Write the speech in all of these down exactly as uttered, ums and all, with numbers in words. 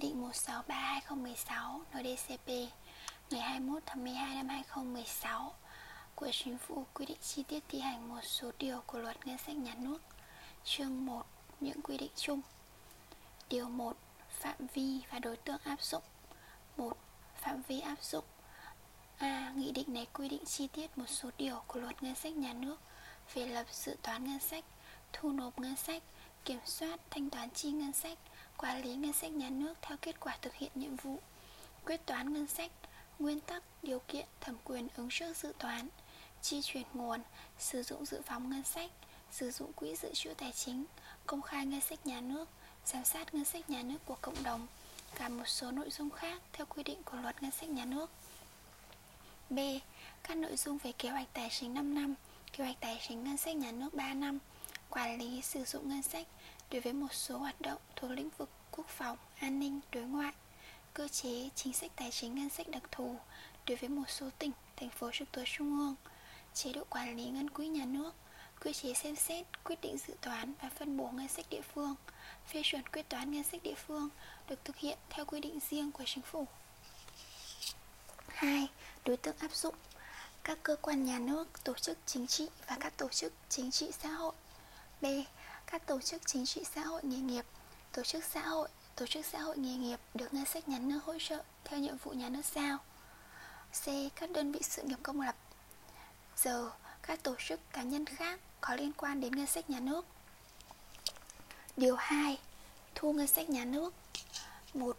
định một trăm sáu mươi ba trên hai nghìn không trăm mười sáu N Đ C P ngày hai mươi mốt tháng mười hai năm hai nghìn không trăm mười sáu của Chính phủ quy định chi tiết thi hành một số điều của Luật ngân sách nhà nước. Chương một. Những quy định chung. Điều một. Phạm vi và đối tượng áp dụng. Một. Phạm vi áp dụng. A. Nghị định này quy định chi tiết một số điều của Luật ngân sách nhà nước về lập dự toán ngân sách, thu nộp ngân sách, kiểm soát thanh toán chi ngân sách, quản lý ngân sách nhà nước theo kết quả thực hiện nhiệm vụ, quyết toán ngân sách, nguyên tắc, điều kiện, thẩm quyền ứng trước dự toán, chi chuyển nguồn, sử dụng dự phòng ngân sách, sử dụng quỹ dự trữ tài chính, công khai ngân sách nhà nước, giám sát ngân sách nhà nước của cộng đồng và một số nội dung khác theo quy định của Luật ngân sách nhà nước. B. Các nội dung về kế hoạch tài chính năm năm, kế hoạch tài chính ngân sách nhà nước ba năm, quản lý sử dụng ngân sách đối với một số hoạt động thuộc lĩnh vực quốc phòng, an ninh, đối ngoại, cơ chế chính sách tài chính ngân sách đặc thù đối với một số tỉnh, thành phố trực thuộc trung ương, chế độ quản lý ngân quỹ nhà nước, quy chế xem xét, quyết định dự toán và phân bổ ngân sách địa phương, phê chuẩn quyết toán ngân sách địa phương được thực hiện theo quy định riêng của Chính phủ. hai. Đối tượng áp dụng. Các cơ quan nhà nước, tổ chức chính trị và các tổ chức chính trị xã hội. B. Các tổ chức chính trị xã hội nghề nghiệp, tổ chức xã hội, tổ chức xã hội nghề nghiệp được ngân sách nhà nước hỗ trợ theo nhiệm vụ nhà nước giao. C. Các đơn vị sự nghiệp công lập. D. Các tổ chức cá nhân khác có liên quan đến ngân sách nhà nước. Điều hai. Thu ngân sách nhà nước. một.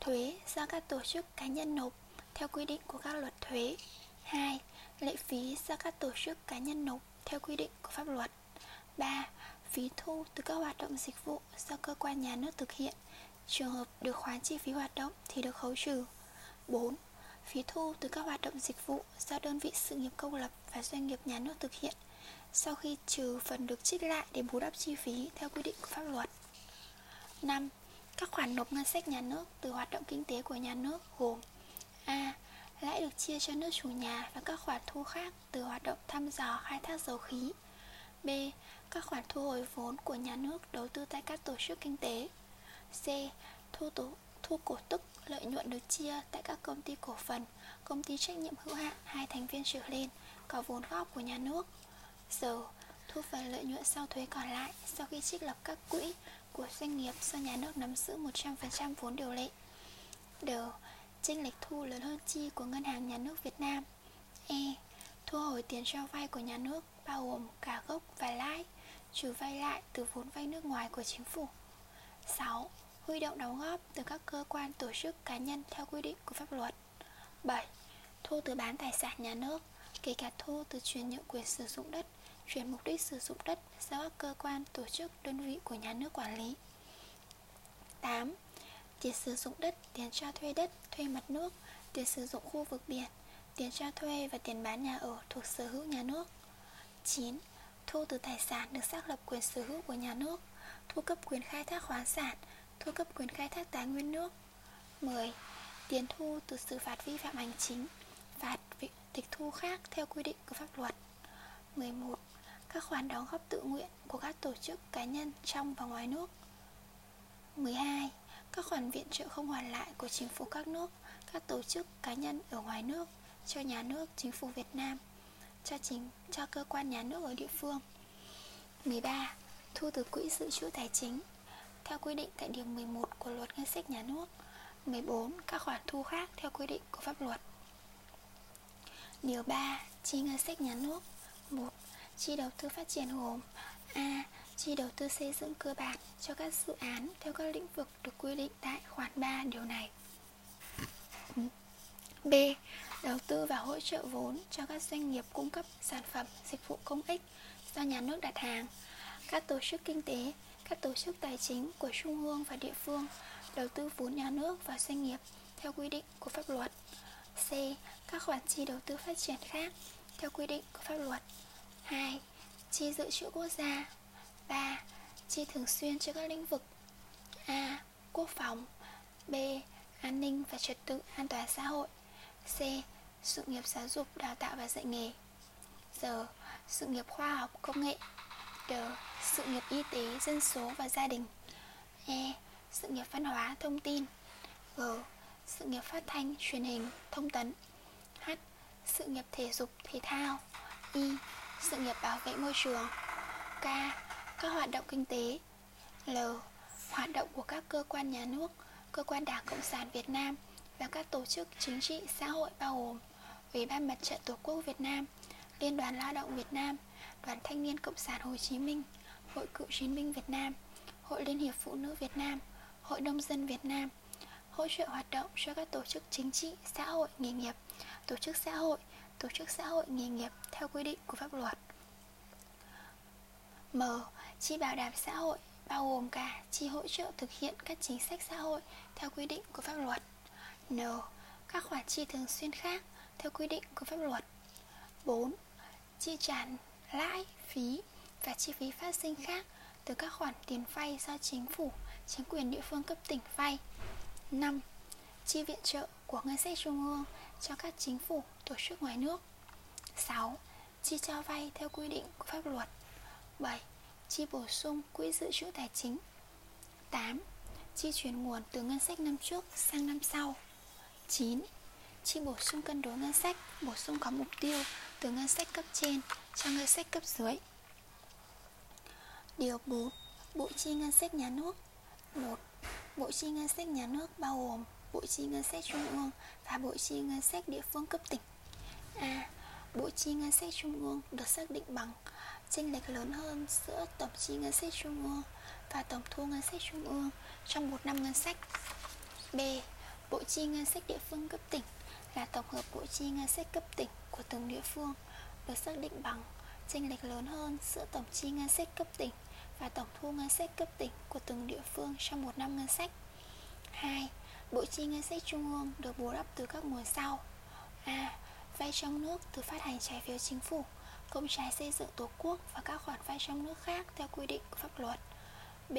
Thuế do các tổ chức cá nhân nộp theo quy định của các luật thuế. hai. Lệ phí do các tổ chức cá nhân nộp theo quy định của pháp luật. ba. Phí thu từ các hoạt động dịch vụ do cơ quan nhà nước thực hiện, trường hợp được khoán chi phí hoạt động thì được khấu trừ. bốn. Phí thu từ các hoạt động dịch vụ do đơn vị sự nghiệp công lập và doanh nghiệp nhà nước thực hiện, sau khi trừ phần được trích lại để bù đắp chi phí theo quy định của pháp luật. năm. Các khoản nộp ngân sách nhà nước từ hoạt động kinh tế của nhà nước gồm: A. Lãi được chia cho nước chủ nhà và các khoản thu khác từ hoạt động thăm dò khai thác dầu khí. B. Các khoản thu hồi vốn của nhà nước đầu tư tại các tổ chức kinh tế. C. Thu, tổ, thu cổ tức, lợi nhuận được chia tại các công ty cổ phần, công ty trách nhiệm hữu hạn hai thành viên trở lên có vốn góp của nhà nước. D. Thu phần lợi nhuận sau thuế còn lại sau khi trích lập các quỹ của doanh nghiệp do nhà nước nắm giữ một trăm phần trăm vốn điều lệ. D. Chênh lệch thu lớn hơn chi của Ngân hàng Nhà nước Việt Nam. E. Thu hồi tiền cho vay của nhà nước bao gồm cả gốc và lãi, trừ vay lại từ vốn vay nước ngoài của Chính phủ. sáu. Huy động đóng góp từ các cơ quan, tổ chức, cá nhân theo quy định của pháp luật. bảy. Thu từ bán tài sản nhà nước, kể cả thu từ chuyển nhượng quyền sử dụng đất, chuyển mục đích sử dụng đất do các cơ quan, tổ chức, đơn vị của nhà nước quản lý. tám. Tiền sử dụng đất, tiền cho thuê đất, thuê mặt nước, tiền sử dụng khu vực biển, tiền cho thuê và tiền bán nhà ở thuộc sở hữu nhà nước. chín. Thu từ tài sản được xác lập quyền sở hữu của nhà nước, thu cấp quyền khai thác khoáng sản, thu cấp quyền khai thác tài nguyên nước. mười. Tiền thu từ xử phạt vi phạm hành chính, phạt tịch thu khác theo quy định của pháp luật. mười một. Các khoản đóng góp tự nguyện của các tổ chức, cá nhân trong và ngoài nước. mười hai. Các khoản viện trợ không hoàn lại của Chính phủ các nước, các tổ chức, cá nhân ở ngoài nước cho nhà nước Chính phủ Việt Nam, cho chính cho cơ quan nhà nước ở địa phương. mười ba. Thu từ quỹ dự trữ tài chính theo quy định tại điều mười một của Luật ngân sách nhà nước. mười bốn. Các khoản thu khác theo quy định của pháp luật. Điều ba. Chi ngân sách nhà nước. một. Chi đầu tư phát triển gồm: A. Chi đầu tư xây dựng cơ bản cho các dự án theo các lĩnh vực được quy định tại khoản ba điều này. B. Đầu tư và hỗ trợ vốn cho các doanh nghiệp cung cấp sản phẩm, dịch vụ công ích do nhà nước đặt hàng, các tổ chức kinh tế, các tổ chức tài chính của trung ương và địa phương đầu tư vốn nhà nước vào doanh nghiệp theo quy định của pháp luật. C. Các khoản chi đầu tư phát triển khác theo quy định của pháp luật. hai. Chi dự trữ quốc gia. ba. Chi thường xuyên cho các lĩnh vực: A. Quốc phòng. B. An ninh và trật tự an toàn xã hội. C. Sự nghiệp giáo dục, đào tạo và dạy nghề. D. Sự nghiệp khoa học, công nghệ. D. Sự nghiệp y tế, dân số và gia đình. E. Sự nghiệp văn hóa, thông tin. G. Sự nghiệp phát thanh, truyền hình, thông tấn. H. Sự nghiệp thể dục, thể thao. I. Sự nghiệp bảo vệ môi trường. K. Các hoạt động kinh tế. L. Hoạt động của các cơ quan nhà nước, cơ quan Đảng Cộng sản Việt Nam và các tổ chức chính trị xã hội bao gồm Ủy ban Mặt trận Tổ quốc Việt Nam, Liên đoàn Lao động Việt Nam, Đoàn Thanh niên Cộng sản Hồ Chí Minh, Hội Cựu chiến binh Việt Nam, Hội Liên hiệp phụ nữ Việt Nam, Hội Nông dân Việt Nam. Hỗ trợ hoạt động cho các tổ chức chính trị, xã hội, nghề nghiệp, tổ chức xã hội, tổ chức xã hội, nghề nghiệp theo quy định của pháp luật. M. Chi bảo đảm xã hội, bao gồm cả chi hỗ trợ thực hiện các chính sách xã hội theo quy định của pháp luật. N. Các khoản chi thường xuyên khác theo quy định của pháp luật. bốn. Chi trả lãi, phí và chi phí phát sinh khác từ các khoản tiền vay do chính phủ, chính quyền địa phương cấp tỉnh vay. năm. Chi viện trợ của ngân sách trung ương cho các chính phủ, tổ chức ngoài nước. sáu. Chi cho vay theo quy định của pháp luật. bảy. Chi bổ sung quỹ dự trữ tài chính. tám. Chi chuyển nguồn từ ngân sách năm trước sang năm sau. chín. Chi bổ sung cân đối ngân sách, bổ sung có mục tiêu từ ngân sách cấp trên cho ngân sách cấp dưới. Điều bốn. Bộ chi ngân sách nhà nước. một. Bộ chi ngân sách nhà nước bao gồm bộ chi ngân sách trung ương và bộ chi ngân sách địa phương cấp tỉnh. A. Bộ chi ngân sách trung ương được xác định bằng chênh lệch lớn hơn giữa tổng chi ngân sách trung ương và tổng thu ngân sách trung ương trong một năm ngân sách. B. Bộ chi ngân sách địa phương cấp tỉnh là tổng hợp bộ chi ngân sách cấp tỉnh của từng địa phương được xác định bằng chênh lệch lớn hơn giữa tổng chi ngân sách cấp tỉnh và tổng thu ngân sách cấp tỉnh của từng địa phương trong một năm ngân sách. hai. Bộ chi ngân sách trung ương được bù đắp từ các nguồn sau. A. Vay trong nước từ phát hành trái phiếu chính phủ, công trái xây dựng tổ quốc và các khoản vay trong nước khác theo quy định của pháp luật. B.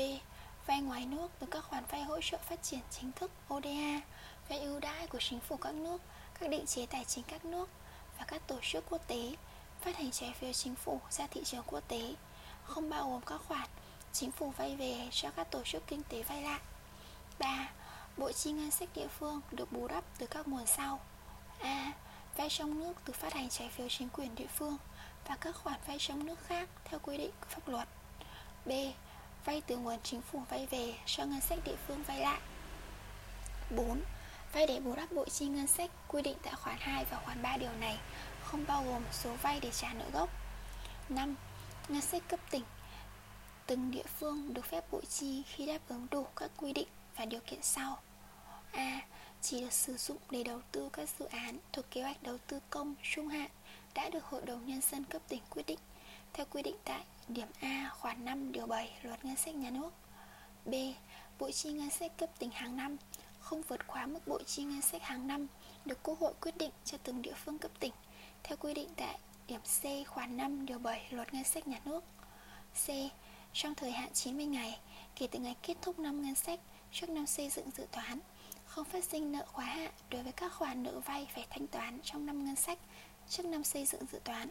Vay ngoài nước từ các khoản vay hỗ trợ phát triển chính thức O D A, vay ưu đãi của chính phủ các nước, các định chế tài chính các nước và các tổ chức quốc tế, phát hành trái phiếu chính phủ ra thị trường quốc tế, không bao gồm các khoản chính phủ vay về cho các tổ chức kinh tế vay lại. ba. Bộ chi ngân sách địa phương được bù đắp từ các nguồn sau. A. Vay trong nước từ phát hành trái phiếu chính quyền địa phương và các khoản vay trong nước khác theo quy định của pháp luật. B. Vay từ nguồn chính phủ vay về cho ngân sách địa phương vay lại. bốn. Vay để bù đắp bộ chi ngân sách quy định tại khoản hai và khoản ba điều này, không bao gồm số vay để trả nợ gốc. năm. Ngân sách cấp tỉnh, từng địa phương được phép bội chi khi đáp ứng đủ các quy định và điều kiện sau. A. Chỉ được sử dụng để đầu tư các dự án thuộc kế hoạch đầu tư công trung hạn đã được Hội đồng Nhân dân cấp tỉnh quyết định theo quy định tại điểm A khoản năm điều bảy Luật ngân sách nhà nước. B. Bội chi ngân sách cấp tỉnh hàng năm không vượt quá mức bội chi ngân sách hàng năm được Quốc hội quyết định cho từng địa phương cấp tỉnh theo quy định tại điểm C khoản năm điều bảy Luật ngân sách nhà nước. C. Trong thời hạn chín mươi ngày kể từ ngày kết thúc năm ngân sách trước năm xây dựng dự toán, không phát sinh nợ quá hạn đối với các khoản nợ vay phải thanh toán trong năm ngân sách trước năm xây dựng dự toán.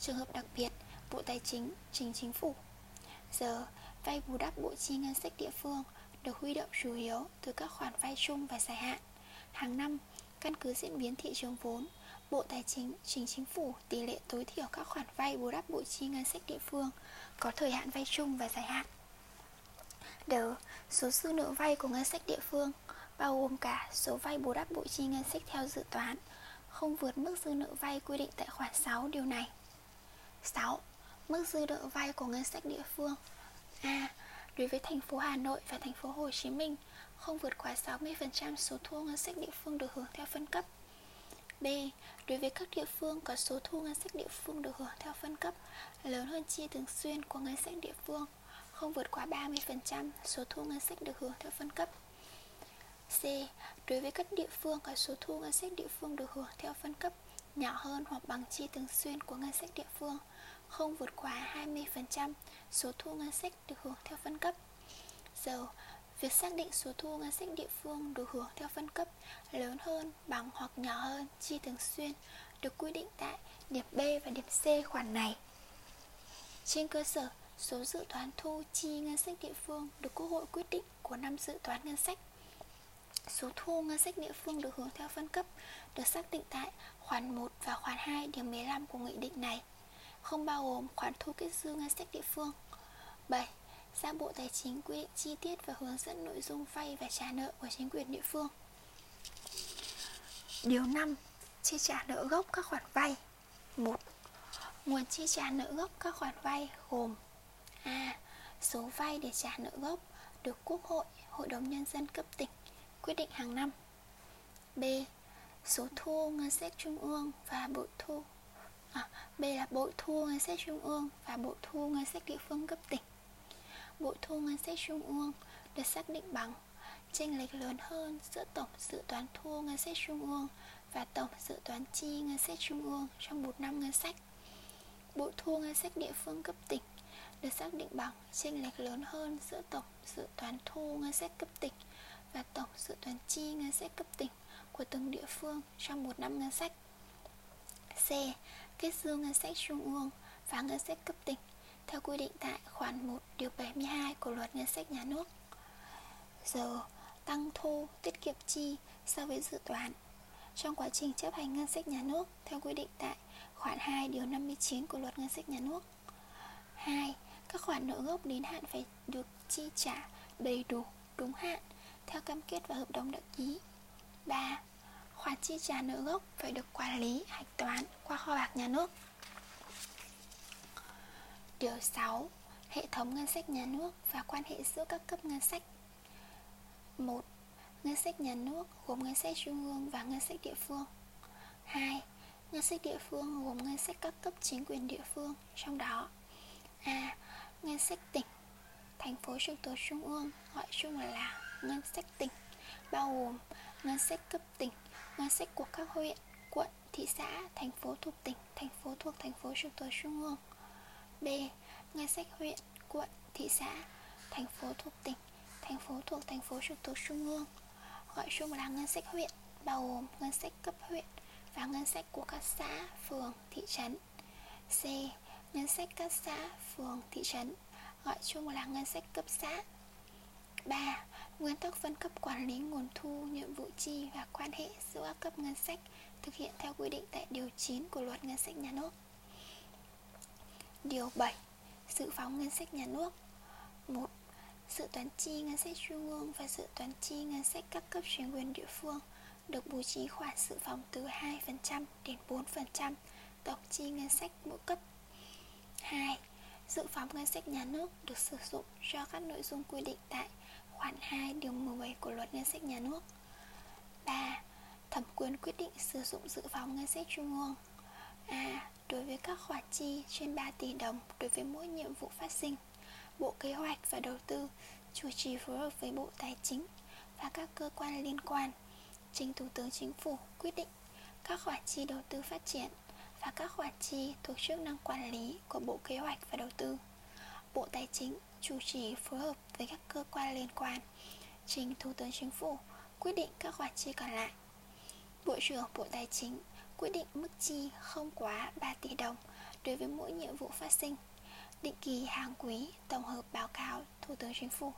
Trường hợp đặc biệt, Bộ Tài chính trình chính phủ. D. Vay bù đắp bộ chi ngân sách địa phương được huy động chủ yếu từ các khoản vay chung và dài hạn. Hàng năm, căn cứ diễn biến thị trường vốn, Bộ Tài chính trình chính phủ tỷ lệ tối thiểu các khoản vay bù đắp bộ chi ngân sách địa phương có thời hạn vay chung và dài hạn. D. Số dư nợ vay của ngân sách địa phương, bao gồm cả số vay bù đắp bộ chi ngân sách theo dự toán, không vượt mức dư nợ vay quy định tại khoản sáu điều này. sáu. Mức dư nợ vay của ngân sách địa phương. A. Đối với thành phố Hà Nội và thành phố Hồ Chí Minh, không vượt quá sáu mươi phần trăm số thu ngân sách địa phương được hưởng theo phân cấp. B. Đối với các địa phương có số thu ngân sách địa phương được hưởng theo phân cấp lớn hơn chi thường xuyên của ngân sách địa phương, không vượt quá ba mươi phần trăm số thu ngân sách được hưởng theo phân cấp. C. Đối với các địa phương có số thu ngân sách địa phương được hưởng theo phân cấp nhỏ hơn hoặc bằng chi thường xuyên của ngân sách địa phương, không vượt quá hai mươi phần trăm số thu ngân sách được hưởng theo phân cấp. D. Việc xác định số thu ngân sách địa phương được hưởng theo phân cấp lớn hơn, bằng hoặc nhỏ hơn chi thường xuyên được quy định tại điểm B và điểm C khoản này. Trên cơ sở số dự toán thu chi ngân sách địa phương được Quốc hội quyết định của năm dự toán ngân sách, số thu ngân sách địa phương được hưởng theo phân cấp được xác định tại khoản một và khoản hai điều mười lăm của nghị định này, không bao gồm khoản thu kết dư ngân sách địa phương. bảy. Ra Bộ Tài chính quy định chi tiết và hướng dẫn nội dung vay và trả nợ của chính quyền địa phương. Điều năm. Chi trả nợ gốc các khoản vay. một. Nguồn chi trả nợ gốc các khoản vay gồm: A. Số vay để trả nợ gốc được Quốc hội, Hội đồng Nhân dân cấp tỉnh quyết định hàng năm. B. Số thu ngân sách trung ương và bội thu à, B là bội thu ngân sách trung ương và bội thu ngân sách địa phương cấp tỉnh. Bội thu ngân sách trung ương được xác định bằng chênh lệch lớn hơn giữa tổng dự toán thu ngân sách trung ương và tổng dự toán chi ngân sách trung ương trong một năm ngân sách. Bội thu ngân sách địa phương cấp tỉnh được xác định bằng chênh lệch lớn hơn giữa tổng dự toán thu ngân sách cấp tỉnh và tổng dự toán chi ngân sách cấp tỉnh của từng địa phương trong một năm ngân sách. C. Kết dư ngân sách trung ương và ngân sách cấp tỉnh theo quy định tại khoản một điều bảy mươi hai của Luật ngân sách nhà nước. D. Tăng thu, tiết kiệm chi so với dự toán trong quá trình chấp hành ngân sách nhà nước theo quy định tại khoản hai điều năm mươi chín của Luật ngân sách nhà nước. hai. Các khoản nợ gốc đến hạn phải được chi trả đầy đủ, đúng hạn theo cam kết và hợp đồng đã ký. ba. Khoản chi trả nợ gốc phải được quản lý, hạch toán qua kho bạc nhà nước. Điều sáu. Hệ thống ngân sách nhà nước và quan hệ giữa các cấp ngân sách. một. Ngân sách nhà nước gồm ngân sách trung ương và ngân sách địa phương. hai. Ngân sách địa phương gồm ngân sách các cấp chính quyền địa phương, trong đó: A. Ngân sách tỉnh, thành phố trực thuộc trung ương, gọi chung là ngân sách tỉnh, bao gồm ngân sách cấp tỉnh, ngân sách của các huyện, quận, thị xã, thành phố thuộc tỉnh, thành phố thuộc thành phố trực thuộc trung ương. B. Ngân sách huyện, quận, thị xã, thành phố thuộc tỉnh, thành phố thuộc thành phố trực thuộc trung ương, gọi chung là ngân sách huyện, bao gồm ngân sách cấp huyện và ngân sách của các xã, phường, thị trấn. C. Ngân sách các xã, phường, thị trấn, gọi chung là ngân sách cấp xã. ba. Nguyên tắc phân cấp quản lý nguồn thu, nhiệm vụ chi và quan hệ giữa các cấp ngân sách thực hiện theo quy định tại điều chín của Luật ngân sách nhà nước. Điều bảy. Dự phóng ngân sách nhà nước. một. Dự toán chi ngân sách trung ương và dự toán chi ngân sách các cấp chính quyền địa phương được bố trí khoản dự phòng từ hai phần trăm đến bốn phần trăm tổng chi ngân sách mỗi cấp. hai. Dự phòng ngân sách nhà nước được sử dụng cho các nội dung quy định tại khoản hai điều mười bảy của Luật ngân sách nhà nước. ba. Thẩm quyền quyết định sử dụng dự phòng ngân sách trung ương: A. Đối với các khoản chi trên ba tỷ đồng đối với mỗi nhiệm vụ phát sinh, Bộ Kế hoạch và Đầu tư chủ trì phối hợp với Bộ Tài chính và các cơ quan liên quan trình Thủ tướng Chính phủ quyết định các khoản chi đầu tư phát triển và các khoản chi thuộc chức năng quản lý của Bộ Kế hoạch và Đầu tư. Bộ Tài chính chủ trì phối hợp với các cơ quan liên quan trình Thủ tướng Chính phủ quyết định các khoản chi còn lại. Bộ trưởng Bộ Tài chính quyết định mức chi không quá ba tỷ đồng đối với mỗi nhiệm vụ phát sinh, định kỳ hàng quý tổng hợp báo cáo Thủ tướng Chính phủ.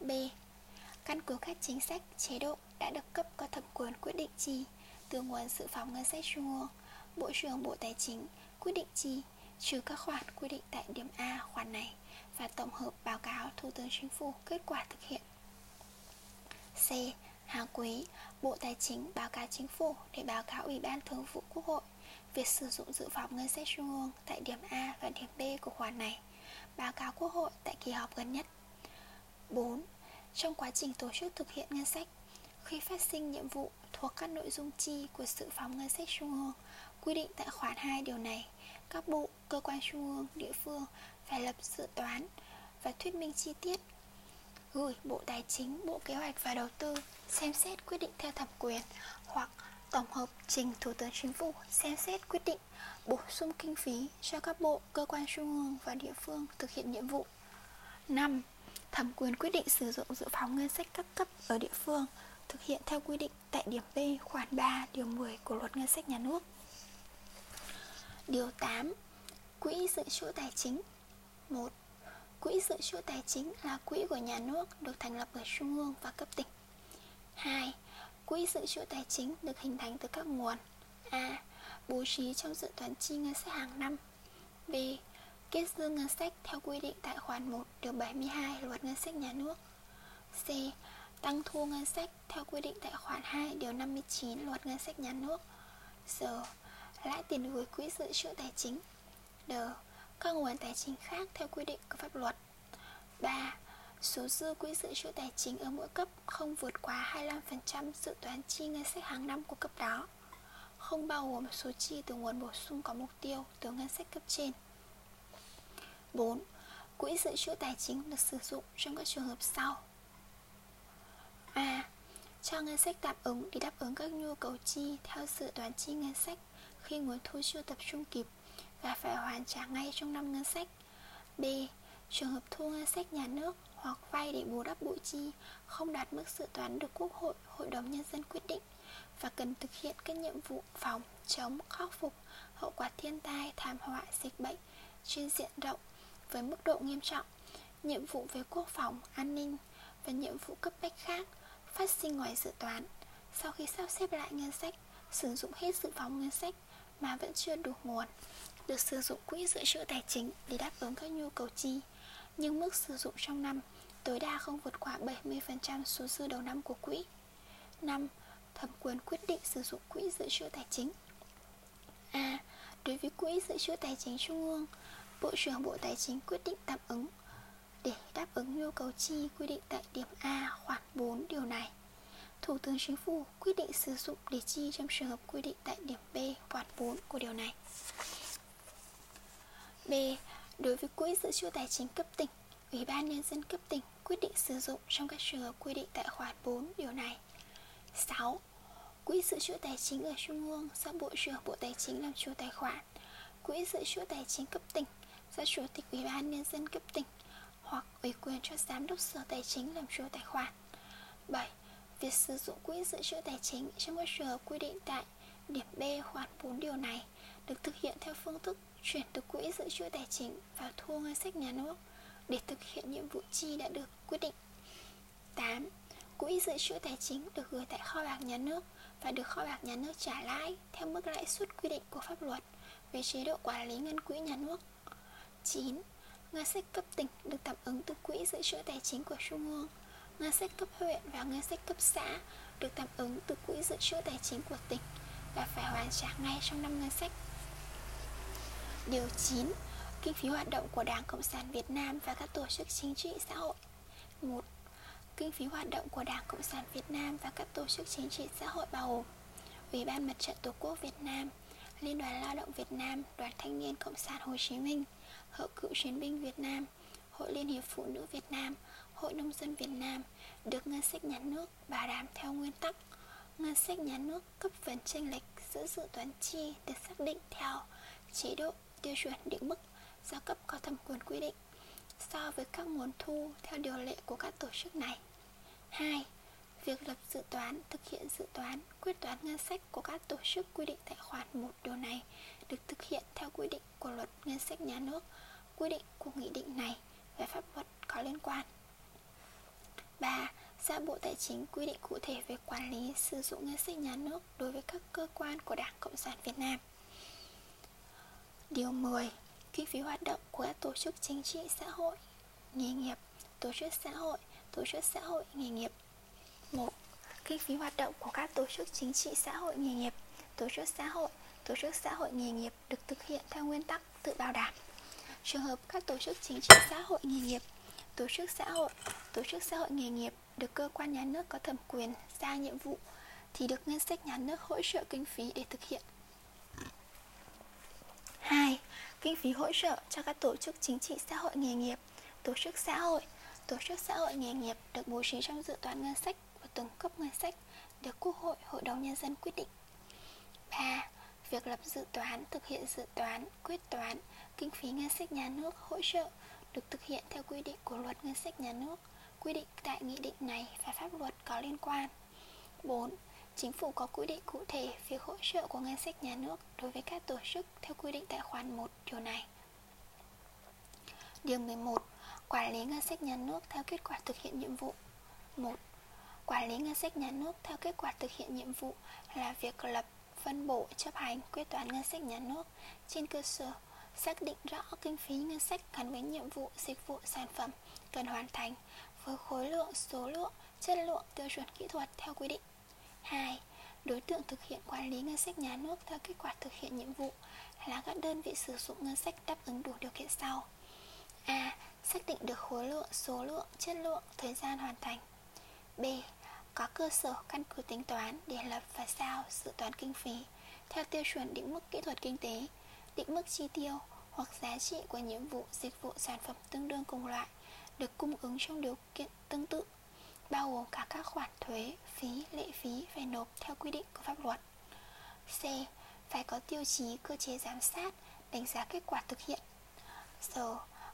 B. Căn cứ các chính sách, chế độ đã được cấp có thẩm quyền quyết định chi từ nguồn dự phòng ngân sách trung ương, Bộ trưởng Bộ Tài chính quyết định chi trừ các khoản quy định tại điểm A khoản này và tổng hợp báo cáo Thủ tướng Chính phủ kết quả thực hiện. C. Hàng quý, Bộ Tài chính báo cáo Chính phủ để báo cáo Ủy ban Thường vụ Quốc hội việc sử dụng dự phòng ngân sách trung ương tại điểm A và điểm B của khoản này, báo cáo Quốc hội tại kỳ họp gần nhất. bốn. Trong quá trình tổ chức thực hiện ngân sách, khi phát sinh nhiệm vụ thuộc các nội dung chi của dự phòng ngân sách trung ương quy định tại khoản hai điều này, các bộ, cơ quan trung ương, địa phương phải lập dự toán và thuyết minh chi tiết, gửi Bộ Tài chính, Bộ Kế hoạch và Đầu tư xem xét quyết định theo thẩm quyền hoặc tổng hợp trình Thủ tướng Chính phủ xem xét quyết định bổ sung kinh phí cho các bộ, cơ quan trung ương và địa phương thực hiện nhiệm vụ. năm. Thẩm quyền quyết định sử dụng dự phòng ngân sách các cấp ở địa phương thực hiện theo quy định tại điểm B khoản ba điều mười của Luật ngân sách nhà nước. Điều tám. Quỹ dự trữ tài chính. một. Quỹ dự trữ tài chính là quỹ của nhà nước được thành lập ở trung ương và cấp tỉnh. hai. Quỹ dự trữ tài chính được hình thành từ các nguồn: A. Bố trí trong dự toán chi ngân sách hàng năm. B. Kết dư ngân sách theo quy định tại khoản một điều bảy mươi hai Luật ngân sách nhà nước. C. Tăng thu ngân sách theo quy định tại khoản hai điều năm mươi chín Luật ngân sách nhà nước. D. Lãi tiền gửi quỹ dự trữ tài chính. D. Các nguồn tài chính khác theo quy định của pháp luật. ba. Số dư quỹ dự trữ tài chính ở mỗi cấp không vượt quá hai mươi lăm phần trăm dự toán chi ngân sách hàng năm của cấp đó, không bao gồm số chi từ nguồn bổ sung có mục tiêu từ ngân sách cấp trên. bốn. Quỹ dự trữ tài chính được sử dụng trong các trường hợp sau: A. Cho ngân sách tạm ứng để đáp ứng các nhu cầu chi theo dự toán chi ngân sách khi nguồn thu chưa tập trung kịp và phải hoàn trả ngay trong năm ngân sách. B. Trường hợp thu ngân sách nhà nước hoặc vay để bù đắp bội chi không đạt mức dự toán được Quốc hội, Hội đồng Nhân dân quyết định và cần thực hiện các nhiệm vụ phòng, chống, khắc phục hậu quả thiên tai, thảm họa, dịch bệnh trên diện rộng với mức độ nghiêm trọng, nhiệm vụ về quốc phòng, an ninh và nhiệm vụ cấp bách khác phát sinh ngoài dự toán sau khi sắp xếp lại ngân sách, sử dụng hết dự phòng ngân sách mà vẫn chưa đủ nguồn, được sử dụng quỹ dự trữ tài chính để đáp ứng các nhu cầu chi, nhưng mức sử dụng trong năm tối đa không vượt quá bảy mươi phần trăm số dư đầu năm của quỹ. năm. Thẩm quyền quyết định sử dụng quỹ dự trữ tài chính. A. Đối với quỹ dự trữ tài chính trung ương, Bộ trưởng Bộ Tài chính quyết định tạm ứng để đáp ứng nhu cầu chi quy định tại điểm A khoản bốn điều này. Thủ tướng Chính phủ quyết định sử dụng để chi trong trường hợp quy định tại điểm B khoản bốn của điều này. B. Đối với quỹ dự trữ tài chính cấp tỉnh, Ủy ban Nhân dân cấp tỉnh quyết định sử dụng trong các trường hợp quy định tại khoản bốn điều này. sáu. Quỹ dự trữ tài chính ở Trung ương do Bộ trưởng Bộ Tài chính làm chủ tài khoản. Quỹ dự trữ tài chính cấp tỉnh do Chủ tịch Ủy ban Nhân dân cấp tỉnh hoặc ủy quyền cho Giám đốc Sở Tài chính làm chủ tài khoản. bảy. Việc sử dụng quỹ dự trữ tài chính trong các trường hợp quy định tại điểm B khoản bốn điều này được thực hiện theo phương thức chuyển từ quỹ dự trữ tài chính vào thu ngân sách nhà nước để thực hiện nhiệm vụ chi đã được quyết định. tám. Quỹ dự trữ tài chính được gửi tại kho bạc nhà nước và được kho bạc nhà nước trả lãi theo mức lãi suất quy định của pháp luật về chế độ quản lý ngân quỹ nhà nước. chín. Ngân sách cấp tỉnh được tạm ứng từ quỹ dự trữ tài chính của Trung ương. Ngân sách cấp huyện và ngân sách cấp xã được tạm ứng từ quỹ dự trữ tài chính của tỉnh và phải hoàn trả ngay trong năm ngân sách. Điều chín. Kinh phí hoạt động của Đảng Cộng sản Việt Nam và các tổ chức chính trị xã hội. một. Kinh phí hoạt động của Đảng Cộng sản Việt Nam và các tổ chức chính trị xã hội bao gồm: Ủy ban Mặt trận Tổ quốc Việt Nam, Liên đoàn Lao động Việt Nam, Đoàn Thanh niên Cộng sản Hồ Chí Minh, Hội Cựu chiến binh Việt Nam, Hội Liên hiệp phụ nữ Việt Nam, Hội Nông dân Việt Nam được ngân sách nhà nước bảo đảm theo nguyên tắc ngân sách nhà nước cấp phần chênh lệch giữa dự toán chi được xác định theo chế độ tiêu chuẩn định mức do cấp có thẩm quyền quy định so với các nguồn thu theo điều lệ của các tổ chức này. hai. Việc lập dự toán, thực hiện dự toán, quyết toán ngân sách của các tổ chức quy định tại khoản một điều này được thực hiện theo quy định của Luật ngân sách nhà nước, quy định của nghị định này và pháp luật có liên quan. ba. Giao Bộ Tài chính quy định cụ thể về quản lý sử dụng ngân sách nhà nước đối với các cơ quan của Đảng Cộng sản Việt Nam. Điều mười. Kinh phí hoạt động của các tổ chức chính trị xã hội, nghề nghiệp, tổ chức xã hội, tổ chức xã hội, nghề nghiệp. một. Kinh phí hoạt động của các tổ chức chính trị xã hội nghề nghiệp, tổ chức xã hội, tổ chức xã hội nghề nghiệp được thực hiện theo nguyên tắc tự bảo đảm. Trường hợp các tổ chức chính trị xã hội nghề nghiệp, tổ chức xã hội, tổ chức xã hội nghề nghiệp được cơ quan nhà nước có thẩm quyền giao nhiệm vụ thì được ngân sách nhà nước hỗ trợ kinh phí để thực hiện. hai. Kinh phí hỗ trợ cho các tổ chức chính trị xã hội nghề nghiệp, tổ chức xã hội, tổ chức xã hội nghề nghiệp được bố trí trong dự toán ngân sách của từng cấp ngân sách được Quốc hội, Hội đồng Nhân dân quyết định. ba. Việc lập dự toán, thực hiện dự toán, quyết toán, kinh phí ngân sách nhà nước hỗ trợ được thực hiện theo quy định của Luật ngân sách nhà nước, quy định tại nghị định này và pháp luật có liên quan. bốn. Chính phủ có quy định cụ thể việc hỗ trợ của ngân sách nhà nước đối với các tổ chức theo quy định tại khoản một điều này. Điều mười một. Quản lý ngân sách nhà nước theo kết quả thực hiện nhiệm vụ. một. Quản lý ngân sách nhà nước theo kết quả thực hiện nhiệm vụ là việc lập, phân bổ, chấp hành, quyết toán ngân sách nhà nước trên cơ sở xác định rõ kinh phí ngân sách gắn với nhiệm vụ, dịch vụ, sản phẩm cần hoàn thành với khối lượng, số lượng, chất lượng, tiêu chuẩn kỹ thuật theo quy định. hai. Đối tượng thực hiện quản lý ngân sách nhà nước theo kết quả thực hiện nhiệm vụ là các đơn vị sử dụng ngân sách đáp ứng đủ điều kiện sau. A. Xác định được khối lượng, số lượng, chất lượng, thời gian hoàn thành. B. Có cơ sở căn cứ tính toán để lập và giao dự toán kinh phí theo tiêu chuẩn định mức kỹ thuật kinh tế, định mức chi tiêu hoặc giá trị của nhiệm vụ, dịch vụ, sản phẩm tương đương cùng loại được cung ứng trong điều kiện tương tự, bao gồm cả các khoản thuế, phí, lệ phí phải nộp theo quy định của pháp luật. C. Phải có tiêu chí, cơ chế giám sát, đánh giá kết quả thực hiện. D.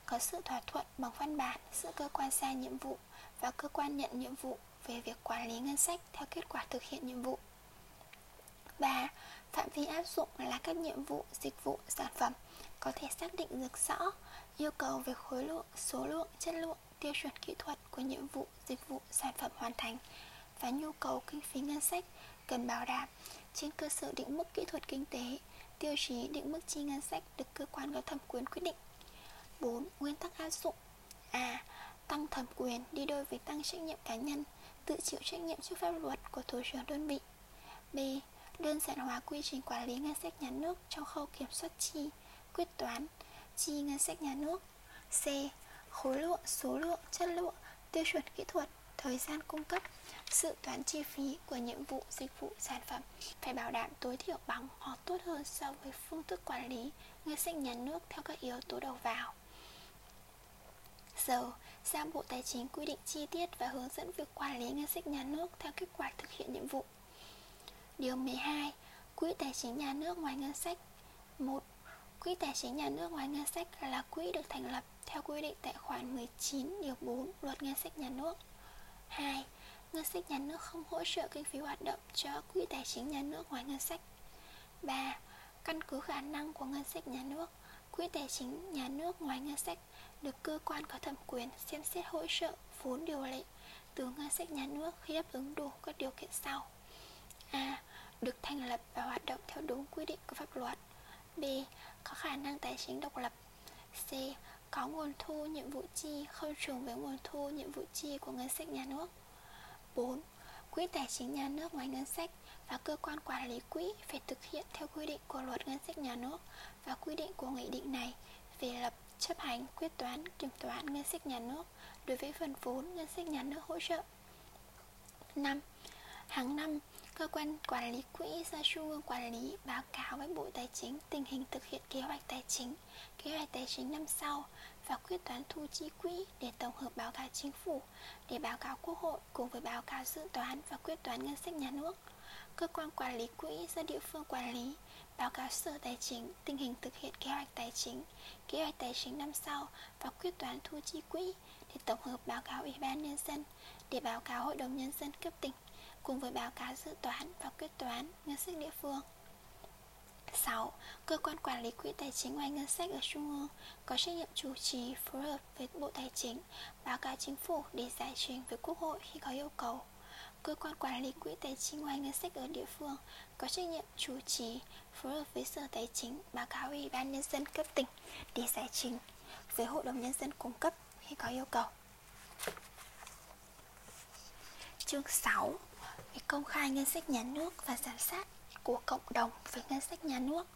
Có sự thỏa thuận bằng văn bản giữa cơ quan giao nhiệm vụ và cơ quan nhận nhiệm vụ về việc quản lý ngân sách theo kết quả thực hiện nhiệm vụ. ba. Phạm vi áp dụng là các nhiệm vụ, dịch vụ, sản phẩm có thể xác định được rõ yêu cầu về khối lượng, số lượng, chất lượng, tiêu chuẩn kỹ thuật của nhiệm vụ, dịch vụ, sản phẩm hoàn thành và nhu cầu kinh phí ngân sách cần bảo đảm trên cơ sở định mức kỹ thuật kinh tế, tiêu chí định mức chi ngân sách được cơ quan có thẩm quyền quyết định. bốn. Nguyên tắc áp dụng. A. Tăng thẩm quyền đi đôi với tăng trách nhiệm cá nhân, tự chịu trách nhiệm trước pháp luật của thủ trưởng đơn vị. B. Đơn giản hóa quy trình quản lý ngân sách nhà nước trong khâu kiểm soát chi, quyết toán chi ngân sách nhà nước. C. Khối lượng, số lượng, chất lượng, tiêu chuẩn kỹ thuật, thời gian cung cấp, dự toán chi phí của nhiệm vụ, dịch vụ, sản phẩm phải bảo đảm tối thiểu bằng hoặc tốt hơn so với phương thức quản lý ngân sách nhà nước theo các yếu tố đầu vào. Giờ, giao Bộ Tài chính quy định chi tiết và hướng dẫn việc quản lý ngân sách nhà nước theo kết quả thực hiện nhiệm vụ. Điều mười hai. Quỹ tài chính nhà nước ngoài ngân sách. một. Quỹ tài chính nhà nước ngoài ngân sách là quỹ được thành lập theo quy định tại khoản mười chín điều bốn Luật ngân sách nhà nước. hai. Ngân sách nhà nước không hỗ trợ kinh phí hoạt động cho quỹ tài chính nhà nước ngoài ngân sách. ba. Căn cứ khả năng của ngân sách nhà nước, quỹ tài chính nhà nước ngoài ngân sách được cơ quan có thẩm quyền xem xét hỗ trợ vốn điều lệ từ ngân sách nhà nước khi đáp ứng đủ các điều kiện sau. A. Được thành lập và hoạt động theo đúng quy định của pháp luật. B. Có khả năng tài chính độc lập. C. Có nguồn thu nhiệm vụ chi không trùng với nguồn thu nhiệm vụ chi của ngân sách nhà nước. bốn. Quỹ tài chính nhà nước ngoài ngân sách và cơ quan quản lý quỹ phải thực hiện theo quy định của Luật ngân sách nhà nước và quy định của nghị định này về lập, chấp hành, quyết toán, kiểm toán ngân sách nhà nước đối với phần vốn ngân sách nhà nước hỗ trợ. năm. Hàng năm, cơ quan quản lý quỹ do Trung ương quản lý báo cáo với Bộ Tài chính tình hình thực hiện kế hoạch tài chính, kế hoạch tài chính năm sau và quyết toán thu chi quỹ để tổng hợp báo cáo Chính phủ, để báo cáo Quốc hội cùng với báo cáo dự toán và quyết toán ngân sách nhà nước. Cơ quan quản lý quỹ do địa phương quản lý báo cáo Sở Tài chính tình hình thực hiện kế hoạch tài chính, kế hoạch tài chính năm sau và quyết toán thu chi quỹ để tổng hợp báo cáo Ủy ban Nhân dân, để báo cáo Hội đồng Nhân dân cấp tỉnh cùng với báo cáo dự toán và quyết toán ngân sách địa phương. sáu. Cơ quan quản lý quỹ tài chính ngoài ngân sách ở Trung ương có trách nhiệm chủ trì phối hợp với Bộ Tài chính, báo cáo Chính phủ để giải trình với Quốc hội khi có yêu cầu. Cơ quan quản lý quỹ tài chính ngoài ngân sách ở địa phương có trách nhiệm chủ trì phối hợp với Sở Tài chính, báo cáo Ủy ban Nhân dân cấp tỉnh để giải trình với Hội đồng Nhân dân cung cấp khi có yêu cầu. Chương sáu. Về công khai ngân sách nhà nước và giám sát của cộng đồng về ngân sách nhà nước.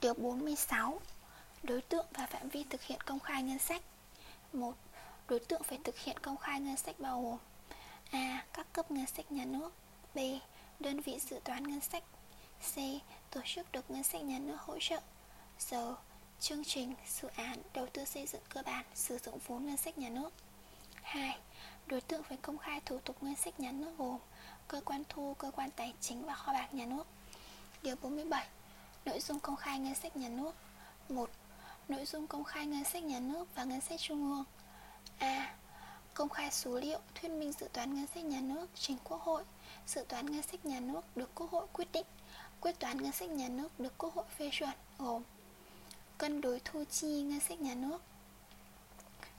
Điều bốn mươi sáu. Đối tượng và phạm vi thực hiện công khai ngân sách. một. Đối tượng phải thực hiện công khai ngân sách bao gồm: A. Các cấp ngân sách nhà nước. B. Đơn vị dự toán ngân sách. C. Tổ chức được ngân sách nhà nước hỗ trợ. D. Chương trình, dự án, đầu tư xây dựng cơ bản, sử dụng vốn ngân sách nhà nước. hai. Đối tượng phải công khai thủ tục ngân sách nhà nước gồm cơ quan thu, cơ quan tài chính và kho bạc nhà nước. Điều bốn mươi bảy. Nội dung công khai ngân sách nhà nước. một. Nội dung công khai ngân sách nhà nước và ngân sách trung ương. A. Công khai số liệu, thuyết minh dự toán ngân sách nhà nước trình Quốc hội, dự toán ngân sách nhà nước được Quốc hội quyết định, quyết toán ngân sách nhà nước được Quốc hội phê chuẩn gồm: cân đối thu chi ngân sách nhà nước,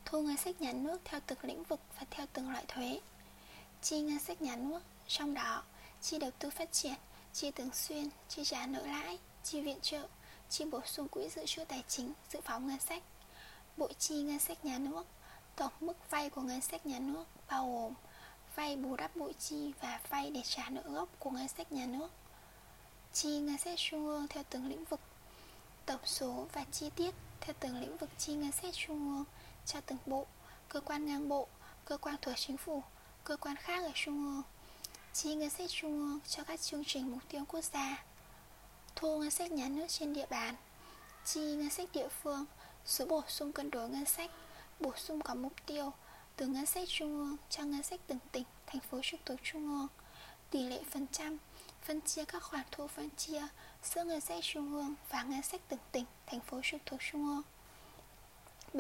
thu ngân sách nhà nước theo từng lĩnh vực và theo từng loại thuế, chi ngân sách nhà nước, trong đó chi đầu tư phát triển, chi thường xuyên, chi trả nợ lãi, chi viện trợ, chi bổ sung quỹ dự trữ tài chính, dự phòng ngân sách. Bộ chi ngân sách nhà nước, tổng mức vay của ngân sách nhà nước bao gồm vay bù đắp bội chi và vay để trả nợ gốc của ngân sách nhà nước. Chi ngân sách trung ương theo từng lĩnh vực, tổng số và chi tiết theo từng lĩnh vực chi ngân sách trung ương cho từng bộ, cơ quan ngang bộ, cơ quan thuộc chính phủ, cơ quan khác ở trung ương. Chi ngân sách trung ương cho các chương trình mục tiêu quốc gia. Thu ngân sách nhà nước trên địa bàn. Chi ngân sách địa phương, số bổ sung cân đối ngân sách, bổ sung có mục tiêu từ ngân sách trung ương cho ngân sách từng tỉnh, thành phố trực thuộc trung ương. Tỷ lệ phần trăm, phân chia các khoản thu phân chia giữa ngân sách trung ương và ngân sách từng tỉnh, thành phố trực thuộc trung ương. B.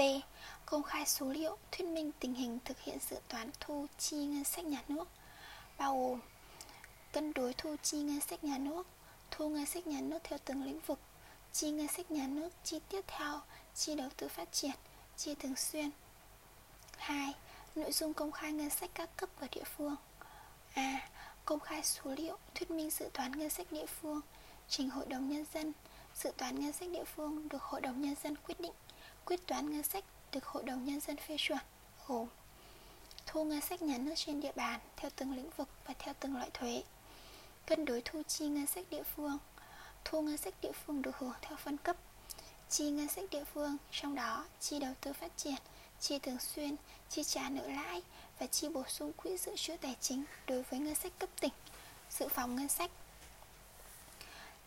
Công khai số liệu, thuyết minh tình hình thực hiện dự toán thu chi ngân sách nhà nước, bao gồm cân đối thu chi ngân sách nhà nước, thu ngân sách nhà nước theo từng lĩnh vực, chi ngân sách nhà nước chi tiết theo chi đầu tư phát triển, chi thường xuyên. Hai. Nội dung công khai ngân sách các cấp ở địa phương. A. Công khai số liệu, thuyết minh dự toán ngân sách địa phương, trình Hội đồng Nhân dân. Dự toán ngân sách địa phương được Hội đồng Nhân dân quyết định, quyết toán ngân sách được Hội đồng Nhân dân phê chuẩn, gồm thu ngân sách nhà nước trên địa bàn theo từng lĩnh vực và theo từng loại thuế, cân đối thu chi ngân sách địa phương, thu ngân sách địa phương được hưởng theo phân cấp, chi ngân sách địa phương, trong đó chi đầu tư phát triển, chi thường xuyên, chi trả nợ lãi và chi bổ sung quỹ dự trữ tài chính đối với ngân sách cấp tỉnh, dự phòng ngân sách.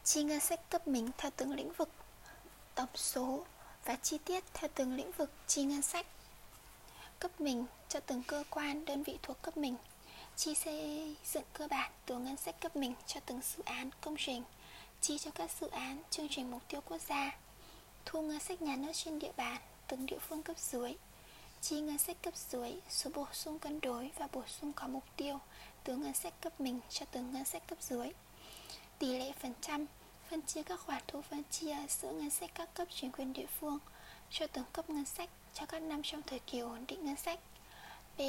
Chi ngân sách cấp mình theo từng lĩnh vực, tổng số và chi tiết theo từng lĩnh vực chi ngân sách cấp mình cho từng cơ quan, đơn vị thuộc cấp mình. Chi xây dựng cơ bản từ ngân sách cấp mình cho từng dự án, công trình, chi cho các dự án, chương trình mục tiêu quốc gia. Thu ngân sách nhà nước trên địa bàn từng địa phương cấp dưới, chi ngân sách cấp dưới, số bổ sung cân đối và bổ sung có mục tiêu từ ngân sách cấp mình cho từng ngân sách cấp dưới, tỷ lệ phần trăm, phân chia các khoản thu phân chia giữa ngân sách các cấp chính quyền địa phương cho từng cấp ngân sách cho các năm trong thời kỳ ổn định ngân sách. B.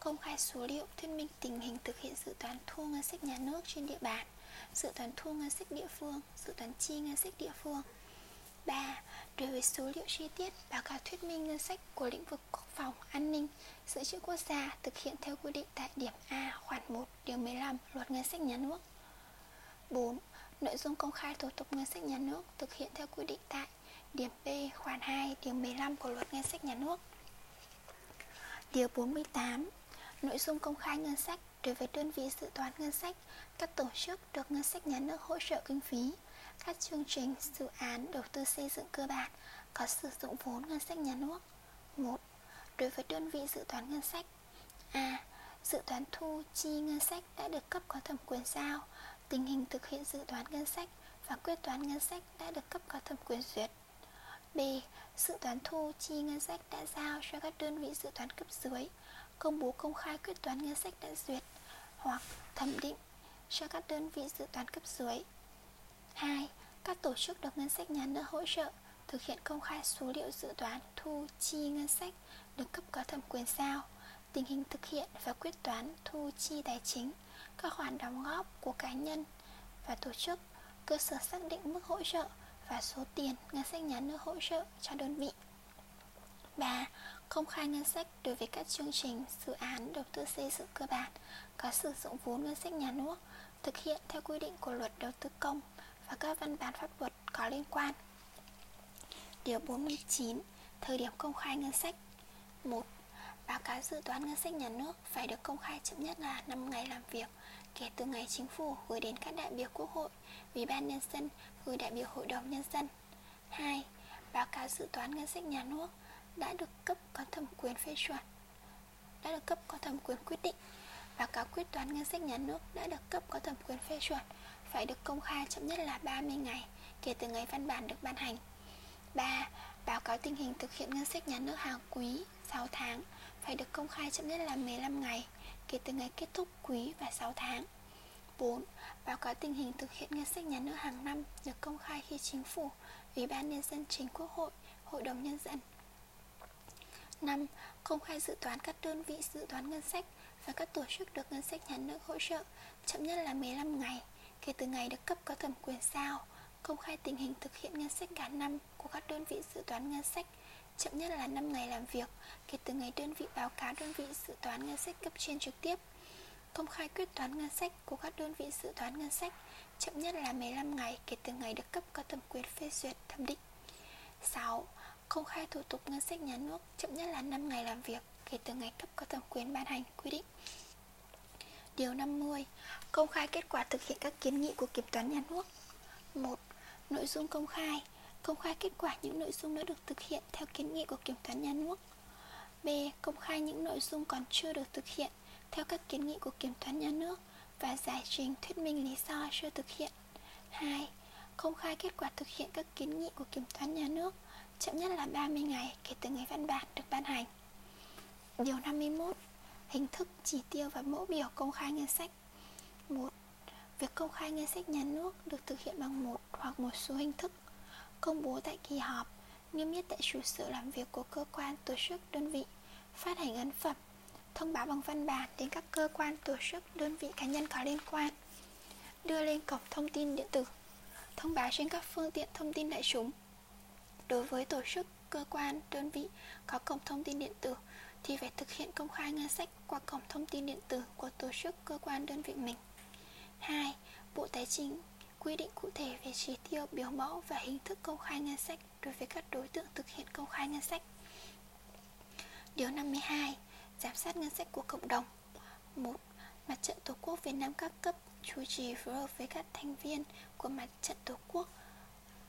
Công khai số liệu, thuyết minh tình hình thực hiện dự toán thu ngân sách nhà nước trên địa bàn, dự toán thu ngân sách địa phương, dự toán chi ngân sách địa phương. Ba. Đối với số liệu chi tiết, báo cáo thuyết minh ngân sách của lĩnh vực quốc phòng, an ninh, dự trữ quốc gia thực hiện theo quy định tại điểm A khoản một điều mười lăm Luật ngân sách nhà nước. Bốn. Nội dung công khai thủ tục ngân sách nhà nước thực hiện theo quy định tại điểm B khoản hai điều mười lăm của Luật ngân sách nhà nước. Điều bốn mươi tám. Nội dung công khai ngân sách đối với đơn vị dự toán ngân sách, các tổ chức được ngân sách nhà nước hỗ trợ kinh phí, các chương trình, dự án, đầu tư xây dựng cơ bản có sử dụng vốn ngân sách nhà nước. một. Đối với đơn vị dự toán ngân sách, A. Dự toán thu chi ngân sách đã được cấp có thẩm quyền giao, tình hình thực hiện dự toán ngân sách và quyết toán ngân sách đã được cấp có thẩm quyền duyệt. B. Dự toán thu chi ngân sách đã giao cho các đơn vị dự toán cấp dưới, công bố công khai quyết toán ngân sách đã duyệt hoặc thẩm định cho các đơn vị dự toán cấp dưới. hai. Các tổ chức được ngân sách nhà nước hỗ trợ thực hiện công khai số liệu dự toán thu chi ngân sách được cấp có thẩm quyền giao, tình hình thực hiện và quyết toán thu chi tài chính, các khoản đóng góp của cá nhân và tổ chức, cơ sở xác định mức hỗ trợ và số tiền ngân sách nhà nước hỗ trợ cho đơn vị. ba. Công khai ngân sách đối với các chương trình, dự án, đầu tư xây dựng cơ bản có sử dụng vốn ngân sách nhà nước thực hiện theo quy định của Luật Đầu tư công và các văn bản pháp luật có liên quan. Điều bốn mươi chín. Thời điểm công khai ngân sách. một. Báo cáo dự toán ngân sách nhà nước phải được công khai chậm nhất là năm ngày làm việc kể từ ngày Chính phủ gửi đến các đại biểu Quốc hội, Ủy ban Nhân dân, gửi đại biểu Hội đồng Nhân dân. hai. Báo cáo dự toán ngân sách nhà nước đã được cấp có thẩm quyền phê chuẩn, đã được cấp có thẩm quyền quyết định. Báo cáo quyết toán ngân sách nhà nước đã được cấp có thẩm quyền phê chuẩn phải được công khai chậm nhất là ba mươi ngày kể từ ngày văn bản được ban hành. ba. Báo cáo tình hình thực hiện ngân sách nhà nước hàng quý, sáu tháng phải được công khai chậm nhất là mười lăm ngày kể từ ngày kết thúc quý và sáu tháng. bốn. Báo cáo tình hình thực hiện ngân sách nhà nước hàng năm được công khai khi Chính phủ, Ủy ban Nhân dân trình Quốc hội, Hội đồng Nhân dân. năm. Công khai dự toán các đơn vị dự toán ngân sách và các tổ chức được ngân sách nhà nước hỗ trợ chậm nhất là mười lăm ngày kể từ ngày được cấp có thẩm quyền sao, công khai tình hình thực hiện ngân sách cả năm của các đơn vị dự toán ngân sách chậm nhất là năm ngày làm việc kể từ ngày đơn vị báo cáo đơn vị dự toán ngân sách cấp trên trực tiếp, công khai quyết toán ngân sách của các đơn vị dự toán ngân sách chậm nhất là mười lăm ngày kể từ ngày được cấp có thẩm quyền phê duyệt thẩm định. Sáu. Công khai thủ tục ngân sách nhà nước chậm nhất là năm ngày làm việc kể từ ngày cấp có thẩm quyền ban hành quy định. Điều năm mươi. Công khai kết quả thực hiện các kiến nghị của Kiểm toán Nhà nước. Một. Nội dung công khai. Công khai kết quả những nội dung đã được thực hiện theo kiến nghị của Kiểm toán Nhà nước. B. Công khai những nội dung còn chưa được thực hiện theo các kiến nghị của Kiểm toán Nhà nước và giải trình thuyết minh lý do chưa thực hiện. Hai. Công khai kết quả thực hiện các kiến nghị của Kiểm toán Nhà nước chậm nhất là ba mươi ngày kể từ ngày văn bản được ban hành. Điều năm mươi mốt. Hình thức, chỉ tiêu và mẫu biểu công khai ngân sách. Một. Việc công khai ngân sách nhà nước được thực hiện bằng một hoặc một số hình thức: công bố tại kỳ họp, niêm yết tại trụ sở làm việc của cơ quan, tổ chức, đơn vị, phát hành ấn phẩm, thông báo bằng văn bản đến các cơ quan, tổ chức, đơn vị, cá nhân có liên quan, đưa lên cổng thông tin điện tử, thông báo trên các phương tiện thông tin đại chúng. Đối với tổ chức, cơ quan, đơn vị có cổng thông tin điện tử thì phải thực hiện công khai ngân sách qua cổng thông tin điện tử của tổ chức, cơ quan, đơn vị mình. Hai. Bộ Tài chính quy định cụ thể về chỉ tiêu, biểu mẫu và hình thức công khai ngân sách đối với các đối tượng thực hiện công khai ngân sách. Điều năm mươi hai. Giám sát ngân sách của cộng đồng. Một. Mặt trận Tổ quốc Việt Nam các cấp chủ trì phối hợp với các thành viên của Mặt trận Tổ quốc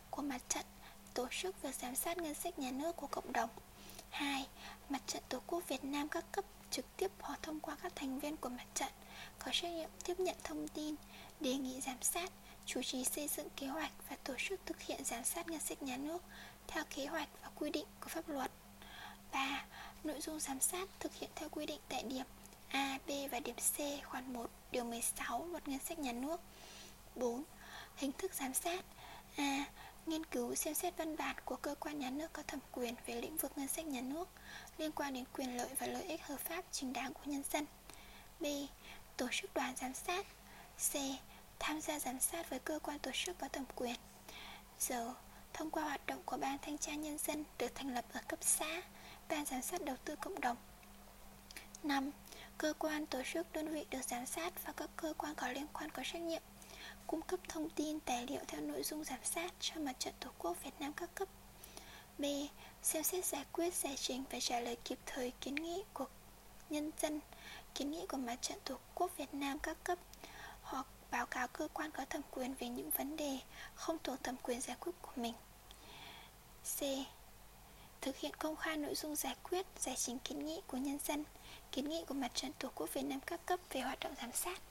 của Mặt trận tổ chức việc giám sát ngân sách nhà nước của cộng đồng. Hai. Mặt trận Tổ quốc Việt Nam các cấp trực tiếp hoặc thông qua các thành viên của mặt trận có trách nhiệm tiếp nhận thông tin, đề nghị giám sát, chủ trì xây dựng kế hoạch và tổ chức thực hiện giám sát ngân sách nhà nước theo kế hoạch và quy định của pháp luật. Ba. Nội dung giám sát thực hiện theo quy định tại điểm A, B và điểm C khoản một, điều mười sáu Luật ngân sách nhà nước. Bốn. Hình thức giám sát. A. Nghiên cứu xem xét văn bản của cơ quan nhà nước có thẩm quyền về lĩnh vực ngân sách nhà nước liên quan đến quyền lợi và lợi ích hợp pháp chính đáng của nhân dân. B. Tổ chức đoàn giám sát. C. Tham gia giám sát với cơ quan tổ chức có thẩm quyền. D. Thông qua hoạt động của Ban Thanh tra Nhân dân được thành lập ở cấp xã, Ban Giám sát Đầu tư Cộng đồng. Năm. Cơ quan, tổ chức, đơn vị được giám sát và các cơ quan có liên quan có trách nhiệm cung cấp thông tin, tài liệu theo nội dung giám sát cho Mặt trận Tổ quốc Việt Nam các cấp. B. Xem xét giải quyết, giải trình và trả lời kịp thời kiến nghị của nhân dân, kiến nghị của Mặt trận Tổ quốc Việt Nam các cấp hoặc báo cáo cơ quan có thẩm quyền về những vấn đề không thuộc thẩm quyền giải quyết của mình. C. Thực hiện công khai nội dung giải quyết, giải trình kiến nghị của nhân dân, kiến nghị của Mặt trận Tổ quốc Việt Nam các cấp về hoạt động giám sát.